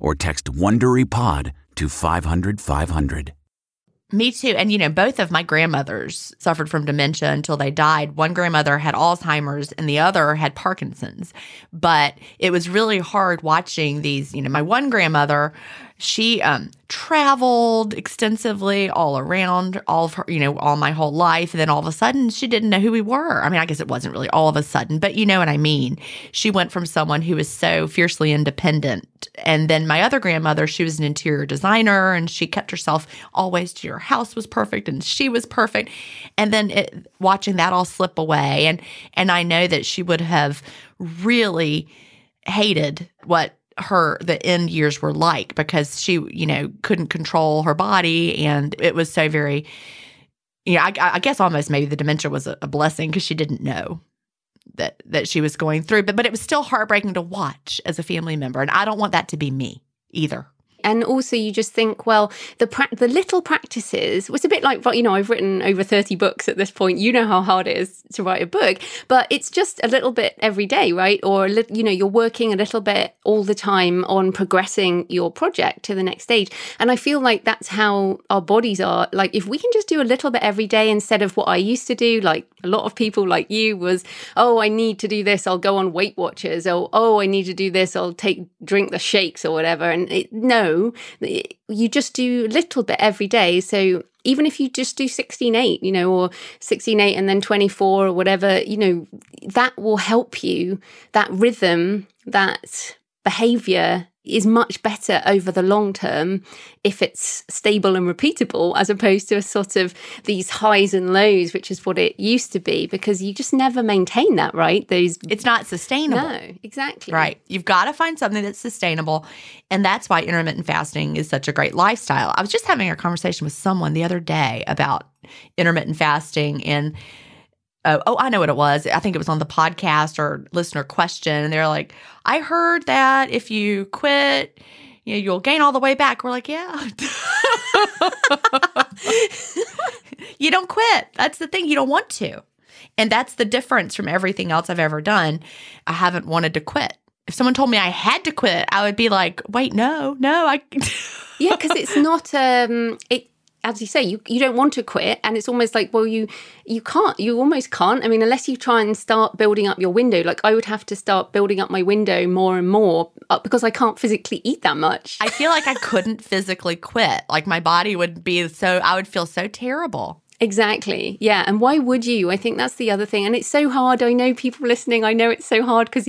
or text WonderyPod to five hundred five hundred. Me too. And, you know, both of my grandmothers suffered from dementia until they died. One grandmother had Alzheimer's and the other had Parkinson's. But it was really hard watching these, you know, my one grandmother, she um, traveled extensively all around, all of her, you know, all my whole life. And then all of a sudden, she didn't know who we were. I mean, I guess it wasn't really all of a sudden, but you know what I mean. She went from someone who was so fiercely independent. And then my other grandmother, she was an interior designer, and she kept herself always to your house was perfect, and she was perfect. And then it, watching that all slip away, and and I know that she would have really hated what her the end years were like, because she, you know, couldn't control her body, and it was so very, you know, I, I guess almost maybe the dementia was a, a blessing because she didn't know that that she was going through. But but it was still heartbreaking to watch as a family member. And I don't want that to be me either. And also you just think, well, the pra- the little practices, well, it's a bit like, you know, I've written over thirty books at this point. You know how hard it is to write a book, but it's just a little bit every day, right? Or, you know, you're working a little bit all the time on progressing your project to the next stage. And I feel like that's how our bodies are. Like if we can just do a little bit every day instead of what I used to do, like a lot of people like you was, oh, I need to do this. I'll go on Weight Watchers. Oh, oh, I need to do this. I'll take drink the shakes or whatever. And it, no. You just do a little bit every day. So even if you just do sixteen eight, you know, or sixteen eight and then twenty-four or whatever, you know, that will help you. That rhythm, that behavior is much better over the long term if it's stable and repeatable, as opposed to a sort of these highs and lows, which is what it used to be, because you just never maintain that, right? Those It's not sustainable. No, exactly. Right. You've got to find something that's sustainable. And that's why intermittent fasting is such a great lifestyle. I was just having a conversation with someone the other day about intermittent fasting, and Uh, oh, I know what it was. I think it was on the podcast or listener question. And they're like, I heard that if you quit, you know, you'll gain all the way back. We're like, yeah. You don't quit. That's the thing. You don't want to. And that's the difference from everything else I've ever done. I haven't wanted to quit. If someone told me I had to quit, I would be like, wait, no, no. I Yeah, because it's not um, – it- as you say, you, you don't want to quit. And it's almost like, well, you you can't, you almost can't. I mean, unless you try and start building up your window, like I would have to start building up my window more and more because I can't physically eat that much. I feel like I couldn't physically quit. Like my body would be so, I would feel so terrible. Exactly. Yeah. And why would you? I think that's the other thing. And it's so hard. I know people listening, I know it's so hard because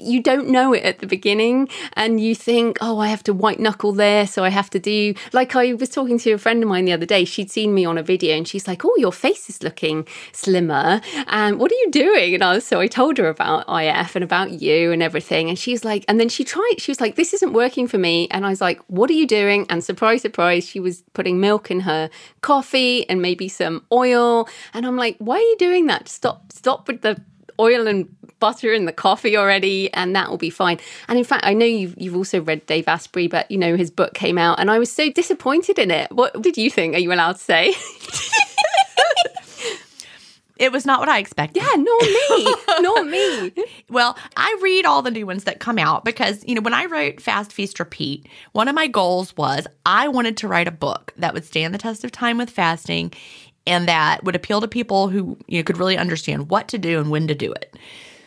you don't know it at the beginning and you think, oh, I have to white knuckle there. So I have to do, like I was talking to a friend of mine the other day, she'd seen me on a video and she's like, oh, your face is looking slimmer. And um, what are you doing? And I was, so I told her about I F and about you and everything. And she's like, and then she tried, she was like, this isn't working for me. And I was like, what are you doing? And surprise, surprise, she was putting milk in her coffee and maybe some oil. And I'm like, why are you doing that? Stop, stop with the oil and butter in the coffee already, and that will be fine. And in fact, I know you've, you've also read Dave Asprey, but you know, his book came out and I was so disappointed in it. What did you think? Are you allowed to say? It was not what I expected. Yeah, not me. Not me. Well, I read all the new ones that come out because, you know, when I wrote Fast Feast Repeat, one of my goals was I wanted to write a book that would stand the test of time with fasting and that would appeal to people who, you know, could really understand what to do and when to do it.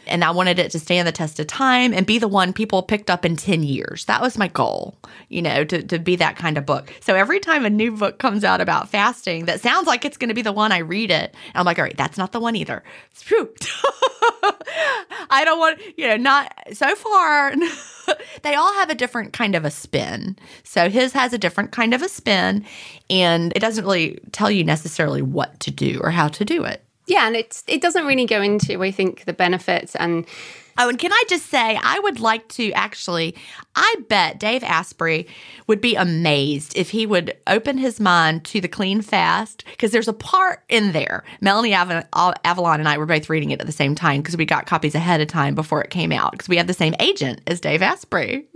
And I wanted it to stand the test of time and be the one people picked up in ten years. That was my goal, you know, to, to be that kind of book. So every time a new book comes out about fasting, that sounds like it's going to be the one I read it. And I'm like, all right, that's not the one either. It's true. I don't want, you know, not so far. They all have a different kind of a spin. So his has a different kind of a spin, and it doesn't really tell you necessarily what to do or how to do it. Yeah, and it's it doesn't really go into, I think, the benefits. And oh, and can I just say, I would like to actually, I bet Dave Asprey would be amazed if he would open his mind to the clean fast, because there's a part in there. Melanie Aval- Avalon and I were both reading it at the same time because we got copies ahead of time before it came out, because we have the same agent as Dave Asprey,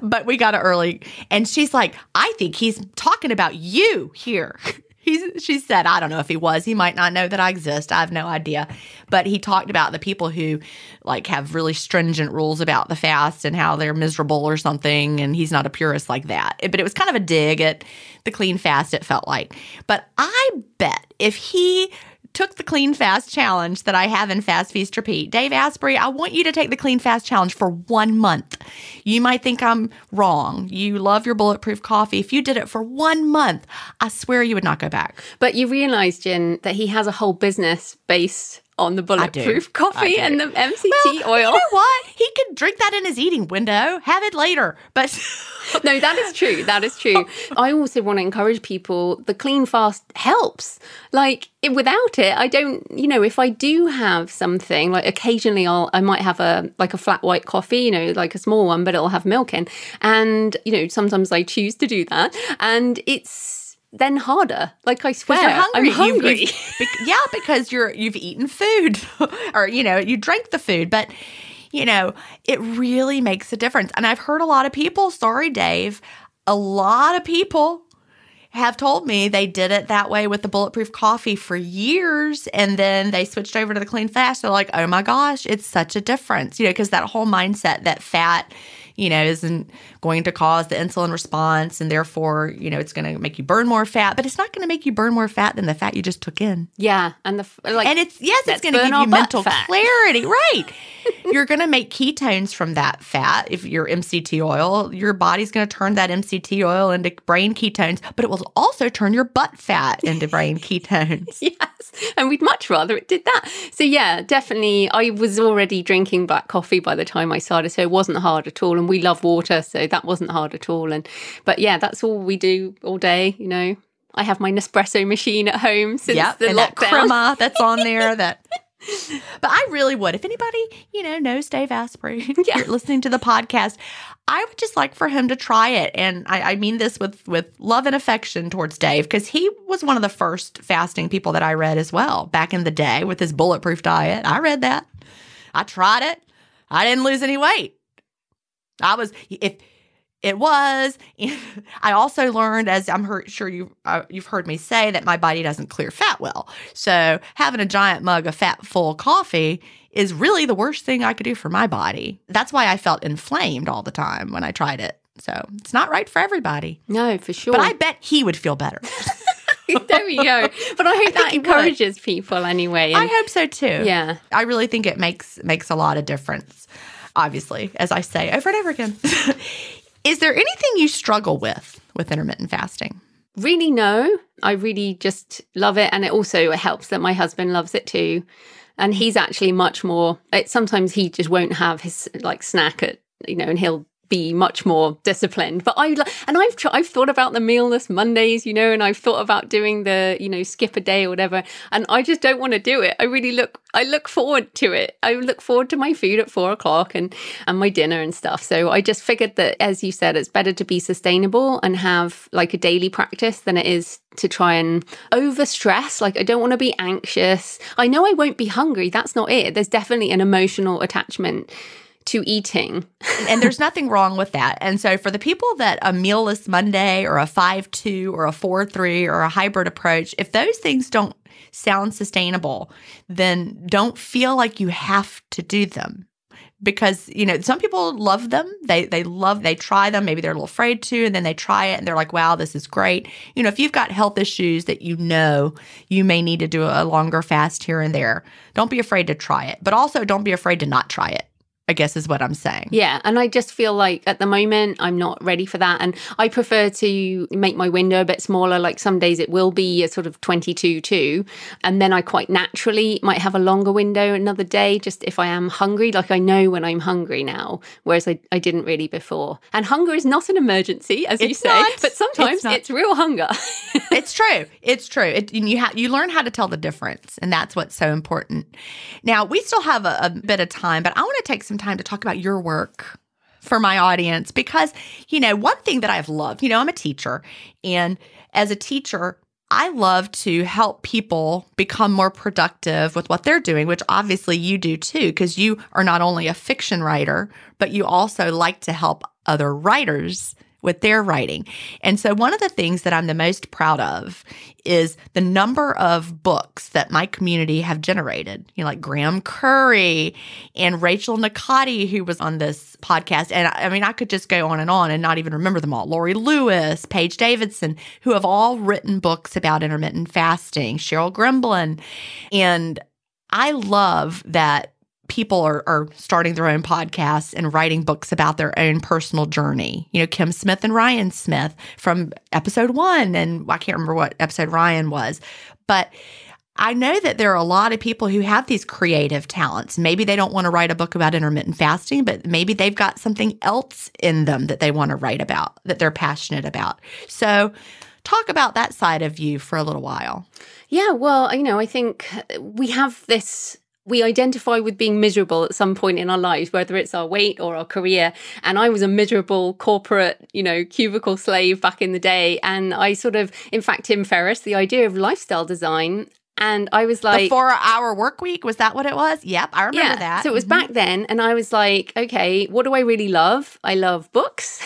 but we got it early. And she's like, I think he's talking about you here. He, she said, I don't know if he was. He might not know that I exist. I have no idea. But he talked about the people who like have really stringent rules about the fast and how they're miserable or something, and he's not a purist like that. But it was kind of a dig at the clean fast, it felt like. But I bet if he took the clean fast challenge that I have in Fast Feast Repeat, Dave Asprey, I want you to take the clean fast challenge for one month. You might think I'm wrong. You love your bulletproof coffee. If you did it for one month, I swear you would not go back. But you realize, Gin, that he has a whole business based on the bulletproof coffee and the M C T well, oil. You know what? He can drink that in his eating window. Have it later. But no, that is true. That is true. I also want to encourage people, the clean fast helps. Like, it, without it, I don't, you know, if I do have something, like occasionally I'll, I might have a, like a flat white coffee, you know, like a small one, but it'll have milk in. And, you know, sometimes I choose to do that. And it's, then harder. Like, I swear, you're hungry. I'm hungry. You, you, yeah, because you're, you've eaten food or, you know, you drank the food. But, you know, it really makes a difference. And I've heard a lot of people, sorry, Dave, a lot of people have told me they did it that way with the bulletproof coffee for years, and then they switched over to the clean fast. They're like, oh, my gosh, it's such a difference, you know, because that whole mindset that fat – you know, isn't going to cause the insulin response, and therefore, you know, it's going to make you burn more fat, but it's not going to make you burn more fat than the fat you just took in. Yeah. And the like, and it's, yes, it's going to give you mental fat. clarity. Right. You're going to make ketones from that fat. If you're M C T oil, your body's going to turn that M C T oil into brain ketones, but it will also turn your butt fat into brain ketones. Yes. And we'd much rather it did that. So yeah, definitely. I was already drinking black coffee by the time I started, so it wasn't hard at all. And we love water, so that wasn't hard at all. And but yeah, that's all we do all day. You know, I have my Nespresso machine at home since yep, the and lockdown. That crema that's on there. That, but I really would. If anybody, you know, knows Dave Asprey, yeah. you're listening to the podcast, I would just like for him to try it. And I, I mean this with with love and affection towards Dave, because he was one of the first fasting people that I read as well back in the day with his bulletproof diet. I read that. I tried it. I didn't lose any weight. I was, if it was, I also learned, as I'm heard, sure you, uh, you've heard me say, that my body doesn't clear fat well. So having a giant mug of fat full coffee is really the worst thing I could do for my body. That's why I felt inflamed all the time when I tried it. So it's not right for everybody. No, for sure. But I bet he would feel better. There we go. But I hope I that encourages people anyway. And I hope so too. Yeah. I really think it makes makes a lot of difference. Obviously, as I say over and over again. Is there anything you struggle with with intermittent fasting? Really, no. I really just love it. And it also helps that my husband loves it too. And he's actually much more, it, sometimes he just won't have his like snack at, you know, and he'll be much more disciplined. But I, and I've tr- I've thought about the mealless Mondays, you know, and I've thought about doing the, you know, skip a day or whatever. And I just don't want to do it. I really look, I look forward to it. I look forward to my food at four o'clock and, and my dinner and stuff. So I just figured that, as you said, it's better to be sustainable and have like a daily practice than it is to try and overstress. Like, I don't want to be anxious. I know I won't be hungry. That's not it. There's definitely an emotional attachment to eating. And there's nothing wrong with that. And so for the people that a mealless Monday or a five two or a four three or a hybrid approach, if those things don't sound sustainable, then don't feel like you have to do them. Because, you know, some people love them. They they love, they try them. Maybe they're a little afraid to, and then they try it and they're like, wow, this is great. You know, if you've got health issues that you know you may need to do a longer fast here and there, don't be afraid to try it. But also don't be afraid to not try it, I guess is what I'm saying. Yeah. And I just feel like at the moment, I'm not ready for that. And I prefer to make my window a bit smaller. Like, some days it will be a sort of twenty-two two. And then I quite naturally might have a longer window another day, just if I am hungry. Like, I know when I'm hungry now, whereas I, I didn't really before. And hunger is not an emergency, as it's you say, not, but sometimes it's, it's real hunger. It's true. It's true. It, and you, ha- you learn how to tell the difference. And that's what's so important. Now, we still have a, a bit of time, but I want to take some time to talk about your work for my audience, because, you know, one thing that I've loved, you know, I'm a teacher, and as a teacher, I love to help people become more productive with what they're doing, which obviously you do too, because you are not only a fiction writer, but you also like to help other writers with their writing. And so one of the things that I'm the most proud of is the number of books that my community have generated, you know, like Graham Curry and Rachel Nicotti, who was on this podcast. And I mean, I could just go on and on and not even remember them all. Lori Lewis, Paige Davidson, who have all written books about intermittent fasting, Cheryl Gremblin. And I love that people are, are starting their own podcasts and writing books about their own personal journey. You know, Kim Smith and Ryan Smith from episode one, and I can't remember what episode Ryan was, but I know that there are a lot of people who have these creative talents. Maybe they don't want to write a book about intermittent fasting, but maybe they've got something else in them that they want to write about, that they're passionate about. So talk about that side of you for a little while. Yeah, well, you know, I think we have this... we identify with being miserable at some point in our lives, whether it's our weight or our career. And I was a miserable corporate, you know, cubicle slave back in the day. And I sort of, in fact, Tim Ferriss, the idea of lifestyle design. And I was like... the four-hour work week, was that what it was? Yep, I remember yeah. that. So it was mm-hmm. back then, and I was like, okay, what do I really love? I love books.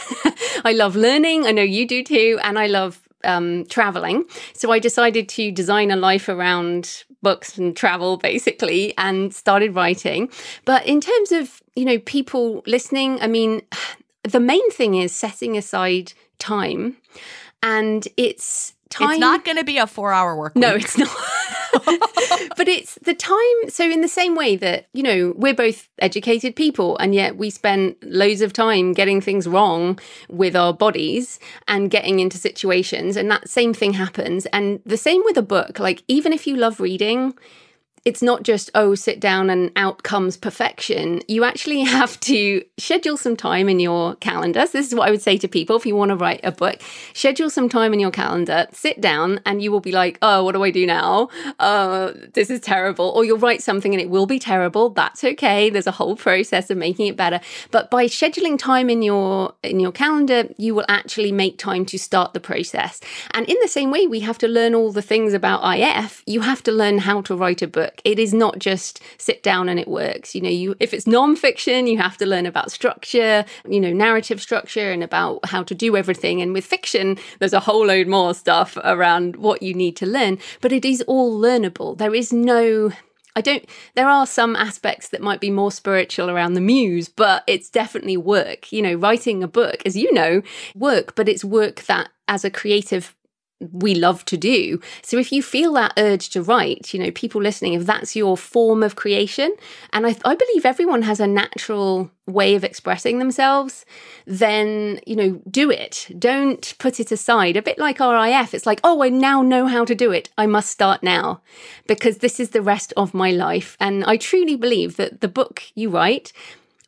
I love learning. I know you do too. And I love um, traveling. So I decided to design a life around books and travel, basically, and started writing. But in terms of, you know, people listening, I mean, the main thing is setting aside time. And it's time... it's not going to be a four-hour work week. No, it's not. But it's the time... so in the same way that, you know, we're both educated people, and yet we spend loads of time getting things wrong with our bodies and getting into situations. And that same thing happens. And the same with a book. Like, even if you love reading... it's not just, oh, sit down and out comes perfection. You actually have to schedule some time in your calendar. So this is what I would say to people if you want to write a book. Schedule some time in your calendar, sit down, and you will be like, oh, what do I do now? Uh, this is terrible. Or you'll write something and it will be terrible. That's okay. There's a whole process of making it better. But by scheduling time in your in your calendar, you will actually make time to start the process. And in the same way, we have to learn all the things about I F. You have to learn how to write a book. It is not just sit down and it works. You know, you if it's nonfiction, you have to learn about structure, you know, narrative structure, and about how to do everything. And with fiction, there's a whole load more stuff around what you need to learn. But it is all learnable. There is no... I don't, there are some aspects that might be more spiritual around the muse, but it's definitely work. You know, writing a book, as you know, work, but it's work that as a creative we love to do. So if you feel that urge to write, you know, people listening, if that's your form of creation, and I, I believe everyone has a natural way of expressing themselves, then, you know, do it. Don't put it aside. A bit like R I F, it's like, oh, I now know how to do it. I must start now because this is the rest of my life. And I truly believe that the book you write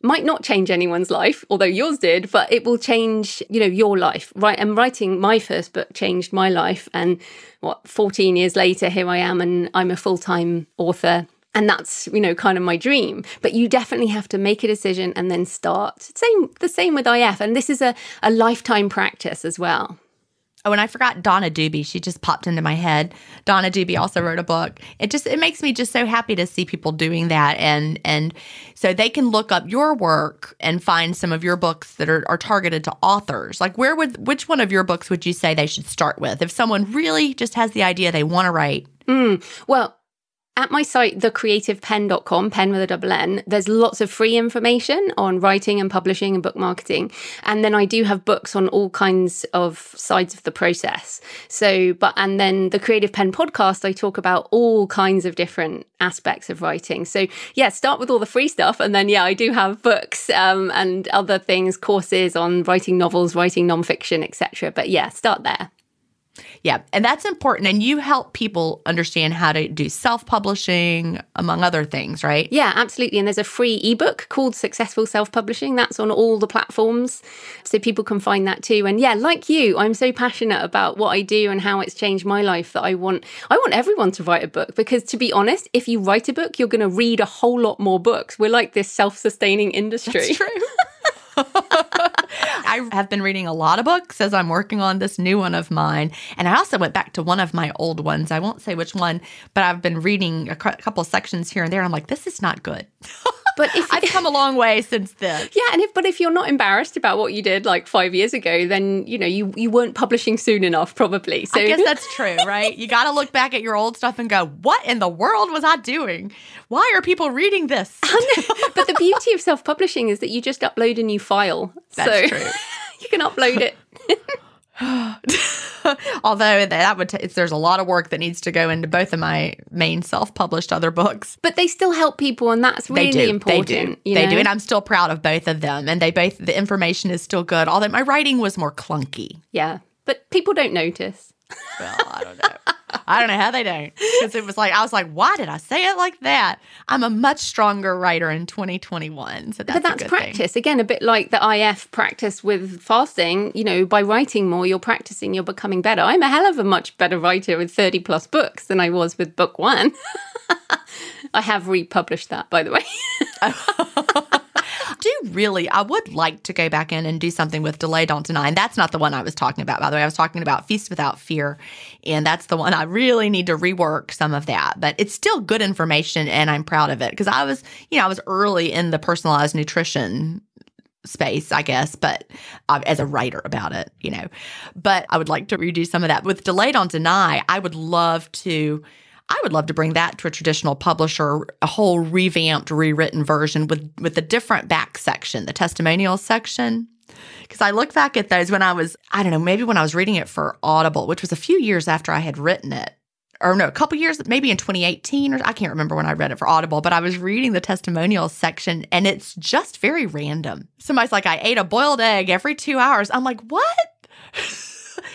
might not change anyone's life, although yours did, but it will change, you know, your life, right? And writing my first book changed my life. And what, fourteen years later, here I am, and I'm a full-time author. And that's, you know, kind of my dream. But you definitely have to make a decision and then start. Same, the same with I F. And this is a, a lifetime practice as well. Oh, and I forgot Donna Dubie. She just popped into my head. Donna Dubie also wrote a book. It just it makes me just so happy to see people doing that. And and so they can look up your work and find some of your books that are, are targeted to authors. Like, where would which one of your books would you say they should start with if someone really just has the idea they want to write? Mm, well, at my site, the creative pen dot com, pen with a double N, there's lots of free information on writing and publishing and book marketing. And then I do have books on all kinds of sides of the process. So, but, and then the Creative Pen podcast, I talk about all kinds of different aspects of writing. So yeah, start with all the free stuff. And then, yeah, I do have books um, and other things, courses on writing novels, writing nonfiction, et cetera. But yeah, start there. Yeah, and that's important. And you help people understand how to do self-publishing, among other things, right? Yeah, absolutely. And there's a free ebook called Successful Self-Publishing. That's on all the platforms. So people can find that too. And yeah, like you, I'm so passionate about what I do and how it's changed my life that I want I want everyone to write a book. Because to be honest, if you write a book, you're going to read a whole lot more books. We're like this self-sustaining industry. That's true. I have been reading a lot of books as I'm working on this new one of mine. And I also went back to one of my old ones. I won't say which one, but I've been reading a cu- couple of sections here and there. And I'm like, this is not good. But if I've come a long way since then. Yeah, and if but if you're not embarrassed about what you did like five years ago, then you know you you weren't publishing soon enough, probably. So I guess that's true, right? You got to look back at your old stuff and go, "What in the world was I doing? Why are people reading this?" But the beauty of self-publishing is that you just upload a new file. That's so true. You can upload it. Although that would t- there's a lot of work that needs to go into both of my main self-published other books, but they still help people, and that's really they do. important. They do, you know? They do, and I'm still proud of both of them. And they both the information is still good. Although my writing was more clunky. Yeah, but people don't notice. Well, I don't know. I don't know how they don't, because it was like I was like, why did I say it like that? I'm a much stronger writer in twenty twenty-one, so that's but that's a good practice thing. Again, a bit like the I F practice with fasting. You know, by writing more, you're practicing, you're becoming better. I'm a hell of a much better writer with thirty plus books than I was with book one. I have republished that, by the way. Do really, I would like to go back in and do something with Delay Don't Deny. And that's not the one I was talking about, by the way. I was talking about Feast Without Fear. And that's the one I really need to rework some of that. But it's still good information, and I'm proud of it. Because I was, you know, I was early in the personalized nutrition space, I guess, but uh, as a writer about it, you know. But I would like to redo some of that. With Delay Don't Deny, I would love to... I would love to bring that to a traditional publisher, a whole revamped, rewritten version with with a different back section, the testimonial section. Because I look back at those when I was, I don't know, maybe when I was reading it for Audible, which was a few years after I had written it. Or no, a couple years, maybe in twenty eighteen, or I can't remember when I read it for Audible, but I was reading the testimonial section, and it's just very random. Somebody's like, I ate a boiled egg every two hours. I'm like, what?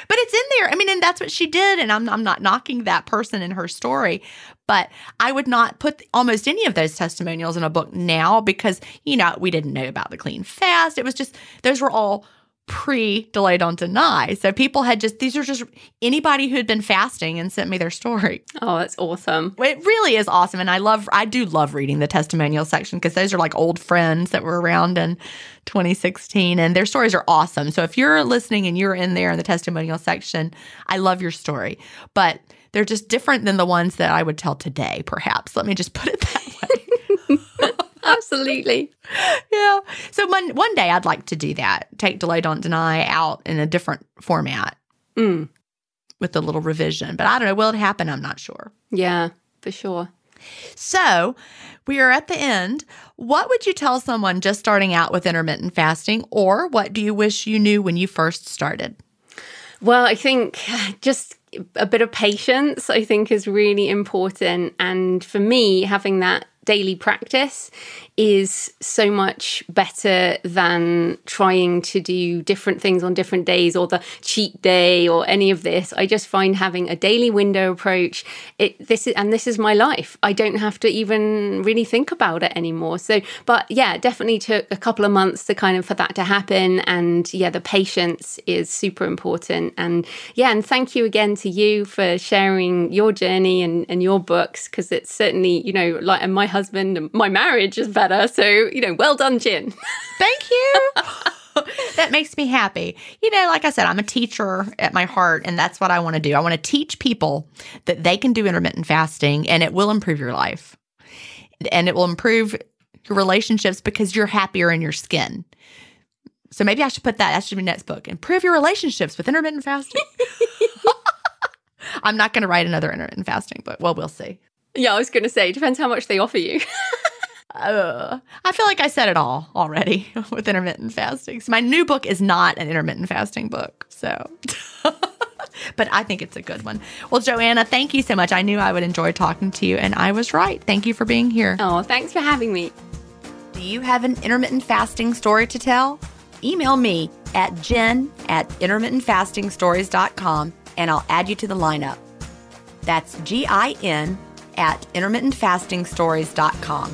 But it's in there. I mean, and that's what she did. And I'm I'm not knocking that person in her story. But I would not put almost any of those testimonials in a book now because, you know, we didn't know about the clean fast. It was just, those were all pre-Delay Don't Deny. So people had just, these are just anybody who had been fasting and sent me their story. Oh, that's awesome. It really is awesome. And I love, I do love reading the testimonial section because those are like old friends that were around in twenty sixteen and their stories are awesome. So if you're listening and you're in there in the testimonial section, I love your story. But they're just different than the ones that I would tell today, perhaps. Let me just put it that way. Absolutely. Yeah. So one, one day I'd like to do that. Take Delay Don't Deny out in a different format mm. with a little revision. But I don't know. Will it happen? I'm not sure. Yeah, for sure. So we are at the end. What would you tell someone just starting out with intermittent fasting, or what do you wish you knew when you first started? Well, I think just a bit of patience, I think, is really important. And for me, having that daily practice is so much better than trying to do different things on different days or the cheat day or any of this. I just find having a daily window approach, it this is and this is my life. I don't have to even really think about it anymore. So, but yeah, it definitely took a couple of months to kind of for that to happen. And yeah, the patience is super important. And yeah, and thank you again to you for sharing your journey and, and your books, because it's certainly, you know, like, and my husband and my marriage is better. So, you know, well done, Gin. Thank you. That makes me happy. You know, like I said, I'm a teacher at my heart, and that's what I want to do. I want to teach people that they can do intermittent fasting, and it will improve your life. And it will improve your relationships because you're happier in your skin. So maybe I should put that, that should be next book. Improve your relationships with intermittent fasting. I'm not going to write another intermittent fasting book. Well, we'll see. Yeah, I was going to say, it depends how much they offer you. uh, I feel like I said it all already with intermittent fasting. So my new book is not an intermittent fasting book, so... But I think it's a good one. Well, Joanna, thank you so much. I knew I would enjoy talking to you, and I was right. Thank you for being here. Oh, thanks for having me. Do you have an intermittent fasting story to tell? Email me at gin at intermittent fasting stories dot com, and I'll add you to the lineup. That's G I N at intermittent fasting stories dot com.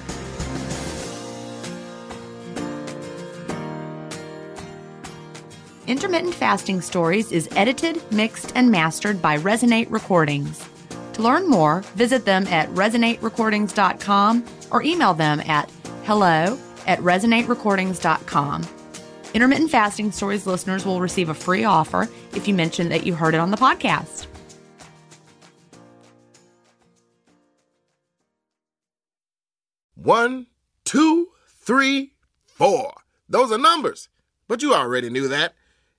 Intermittent Fasting Stories is edited, mixed, and mastered by Resonate Recordings. To learn more, visit them at resonate recordings dot com or email them at hello at resonate recordings dot com. Intermittent Fasting Stories listeners will receive a free offer if you mention that you heard it on the podcast. One, two, three, four. Those are numbers, but you already knew that.